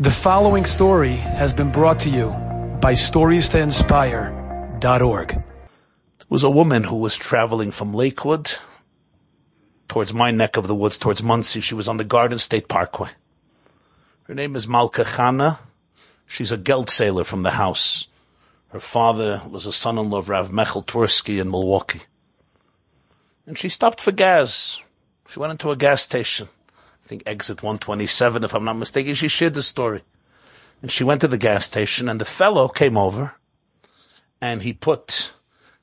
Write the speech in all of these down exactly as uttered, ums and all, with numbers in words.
The following story has been brought to you by stories to inspire dot org. There was a woman who was traveling from Lakewood towards my neck of the woods, towards Muncie. She was on the Garden State Parkway. Her name is Malka Chana. She's a geld sailor from the house. Her father was a son-in-law of Rav Mechel Tversky in Milwaukee. And she stopped for gas. She went into a gas station. I think exit one twenty-seven, if I'm not mistaken. She shared the story. And she went to the gas station, and the fellow came over, and he put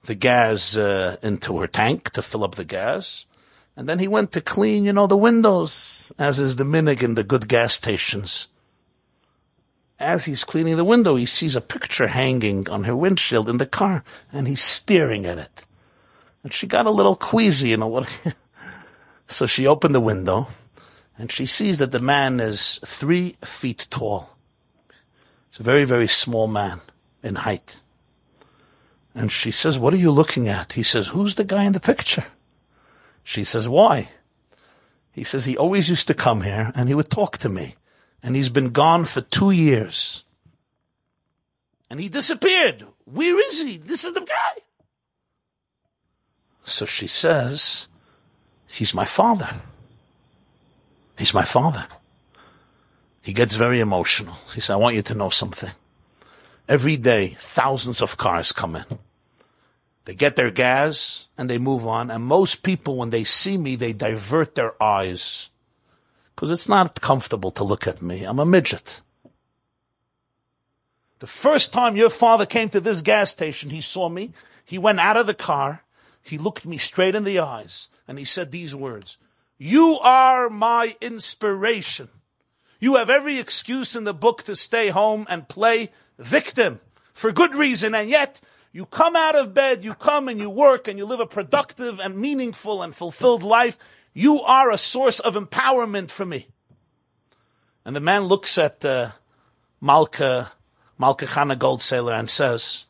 the gas uh, into her tank to fill up the gas. And then he went to clean, you know, the windows, as is the minhag in the good gas stations. As he's cleaning the window, he sees a picture hanging on her windshield in the car, and he's staring at it. And she got a little queasy, you know what? So she opened the window. And she sees that the man is three feet tall. It's a very, very small man in height. And she says, "What are you looking at?" He says, "Who's the guy in the picture?" She says, "Why?" He says, "He always used to come here and he would talk to me. And he's been gone for two years. And he disappeared. Where is he? This is the guy." So she says, "He's my father. He's my father." He gets very emotional. He said, "I want you to know something. Every day, thousands of cars come in. They get their gas and they move on. And most people, when they see me, they divert their eyes. Because it's not comfortable to look at me. I'm a midget. The first time your father came to this gas station, he saw me. He went out of the car. He looked me straight in the eyes. And he said these words: 'You are my inspiration. You have every excuse in the book to stay home and play victim for good reason. And yet you come out of bed, you come and you work and you live a productive and meaningful and fulfilled life. You are a source of empowerment for me.'" And the man looks at uh, Malka, Malka Chana Gold Sailor and says,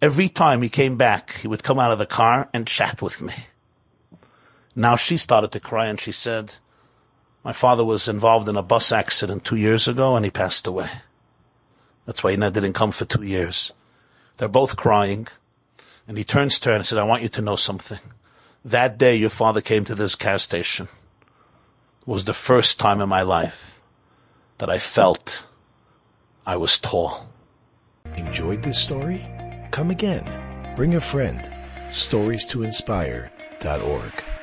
"Every time he came back, he would come out of the car and chat with me." Now she started to cry and she said, "My father was involved in a bus accident two years ago and he passed away. That's why he didn't come for two years. They're both crying. And he turns to her and said, "I want you to know something. That day your father came to this gas station was the first time in my life that I felt I was tall." Enjoyed this story? Come again. Bring a friend. stories to inspire dot org